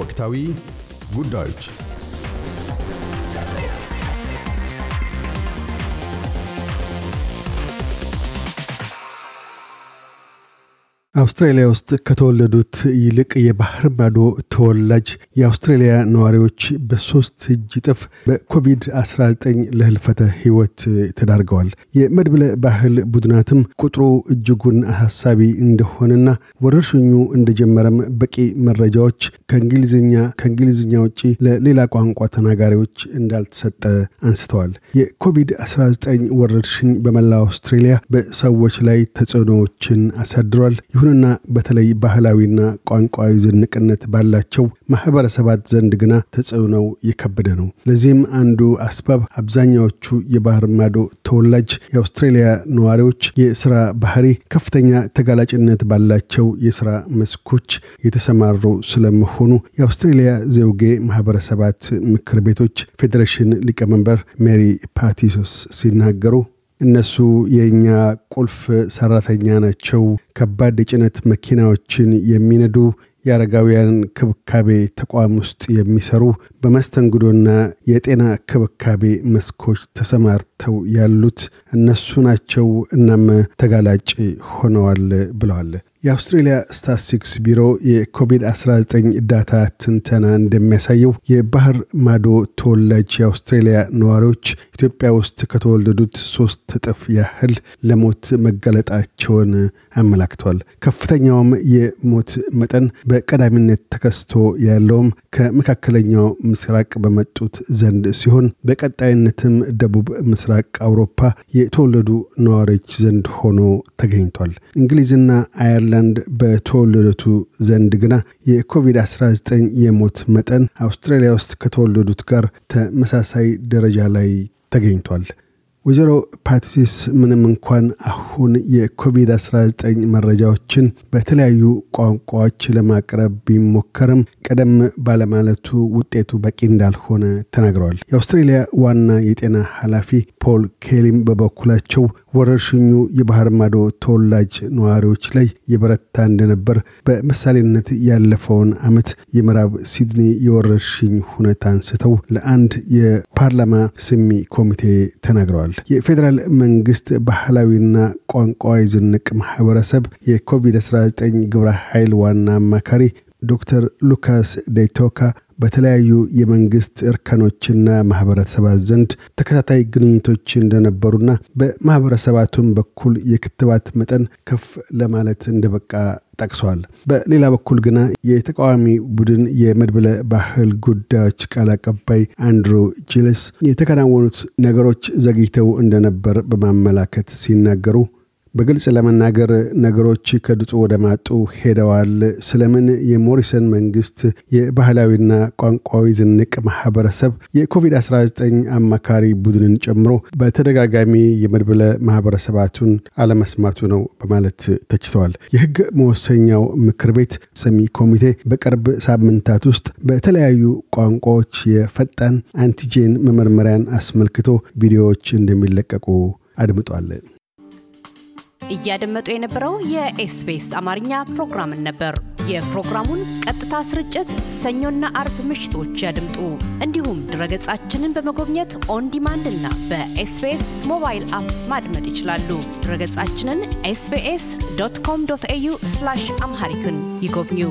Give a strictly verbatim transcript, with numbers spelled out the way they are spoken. ወቅታዊ ጉዳዮች አውስትራሊያ ውስጥ ከተወለዱት ይልቅ የባህር ማዶ ተወላጅ የአውስትራሊያ ነዋሪዎች በ3 እጅ ጥፍ በኮቪድ-19 ለህልፈተ ህይወት ተዳርገዋል። የመድብለ ባህል ቡድናትም ቁጥሩ እጅጉን አሳሳቢ እንደሆነና ወረርሽኙ እንደጀመረም በቂ መረጃዎች ከእንግሊዝኛ ከእንግሊዝኛ ውጪ ለሌላ ቋንቋ ተናጋሪዎች እንዳልተሰጠ አንስተዋል። የኮቪድ-19 ወረርሽኝ በመላው አውስትራሊያ በሰዎች ላይ ተጽዕኖዎችን አሳድሯል። ይሁንና በተለይ ባህላዊና ቋንቋዊ ዝንቅነት ባላቸው ማህበረሰባት ዘንድ ግና ተጽዕኖው የከበደ ነው። ለዚህም አንዱ አስባብ አብዛኛዎቹ የባህር ማዶ ተወላጅ የአውስትራሊያ ነዋሪዎች የሥራ ባህሪ ከፍተኛ ተጋላጭነት ባላቸው የሥራ መስኮች የተሰማሩ ስለመሆኑ የአውስትራሊያ ዘውጌ ማህበረሰባት ምክር ቤቶች ፌዴሬሽን ሊቀመንበር ሜሪ ፓቲሶስ ሲናገሩ እነሱ የኛ ቁልፍ ሰራተኛ ናቸው። ከባድ የጭነት መኪናዎችን የሚነዱ፣ ያረጋውያን ክብካቤ ተቋም ውስጥ የሚሰሩ፣ በመስተንግዶና የጤና ክብካቤ መስኮች ተሰማርተው ያሉት እነሱ ናቸው። እናም ተጋላጭ ሆነዋል ብለዋል። የአውስትራሊያ ስታቲስቲክስ ቢሮ የኮቪድ-19 ዳታ ትንተና እንደሚያሳየው የባህር ማዶ ተወላጅ የአውስትራሊያ ነዋሪዎች ኢትዮጵያ ውስጥ ከተወለዱት ሶስት እጥፍ ያህል ለሞት መጋለጣቸውን አመላክቷል። ከፍተኛውም የሞት መጠን በቀዳሚነት ተከስቶ ያለውም ከመካከለኛው ምስራቅ በመጡት ዘንድ ሲሆን በቀጣይነትም ደቡብ ምስራቅ አውሮፓ የተወለዱ ነዋሪዎች ዘንድ ሆኖ ተገኝቷል። እንግሊዝና አየርላንድ በተወለዱት ዘንድ ግና የኮቪድ-19 የሞት መጠን አውስትራሊያ ውስጥ ከተወለዱት ጋር ተመሳሳይ ደረጃ ላይ ተገኝቷል። ወይዘሮ ፓቲሲስ ምንም እንኳን አሁን የኮቪድ-19 መረጃዎችን በተለያዩ ቋንቋዎች ለማቅረብ ቢሞከርም ቀደም ባለማለቱ ውጤቱ በቂ እንዳልሆነ ተናግረዋል። የአውስትራሊያ ዋና የጤና ኃላፊ ፖል ኬሊም በበኩላቸው ወረርሽኙ የባህር ማዶ ተወላጅ ነዋሪዎች ላይ የበረታ እንደነበር በምሳሌነት ያለፈውን ዓመት የምዕራብ ሲድኒ የወረርሽኝ ሁኔታ አንስተው ለአንድ የፓርላማ ስሚ ኮሚቴ ተናግረዋል። የፌዴራል መንግስት ባህላዊና ቋንቋዊ ዝንቅ ማህበረሰብ የኮቪድ-19 ግብረ ኃይል ዋና አማካሪ ዶክተር ሉካስ ዴቶካ በተለያዩ የመንግስት እርከኖችና ማህበረሰባት ዘንድ ተከታታይ ግንኙነቶች እንደነበሩና በማህበረሰባቱም በኩል የክትባት መጠን ከፍ ለማለት እንደበቃ ጠቅሷል። በሌላ በኩል ግና የተቃዋሚ ቡድን የመድብለ ባህል ጉዳዮች ቃል አቀባይ አንድሩ ጂልስ የተከናወኑት ነገሮች ዘግይተው እንደነበር በማመላከት ሲናገሩ በግልጽ ለመናገር ነገሮች ከድጡ ወደ ማጡ ሄደዋል። ስለምን የሞሪሰን መንግስት የባህላዊና ቋንቋዊ ዝንቅ ማህበረሰብ የኮቪድ-19 አማካሪ ቡድንን ጨምሮ በተደጋጋሚ የመድብለ ማህበረሰባቱን አለመስማቱ ነው በማለት ተችተዋል። የህግ መወሰኛው ምክር ቤት ሰሚ ኮሚቴ በቅርብ ሳምንታት ውስጥ በተለያዩ ቋንቋዎች የፈጣን አንቲጄን መመርመሪያን አስመልክቶ ቪዲዮዎች እንደሚለቀቁ አድምጧል። እያደመጡ የነበረው የኤስቢኤስ አማርኛ ፕሮግራምን ነበር። የፕሮግራሙን ቀጥታ ስርጭት ሰኞና አርብ ምሽቶች ያድምጡ። እንዲሁም ድረገጻችንን በመጎብኘት ኦን ዲማንድ እና በኤስቢኤስ ሞባይል አፕ ማድመጥ ይችላሉ። ድረገጻችንን ኤስቢኤስ ዶት ኮም ዶት ኤዩ ስላሽ አምሃሪክን ይጎብኙ።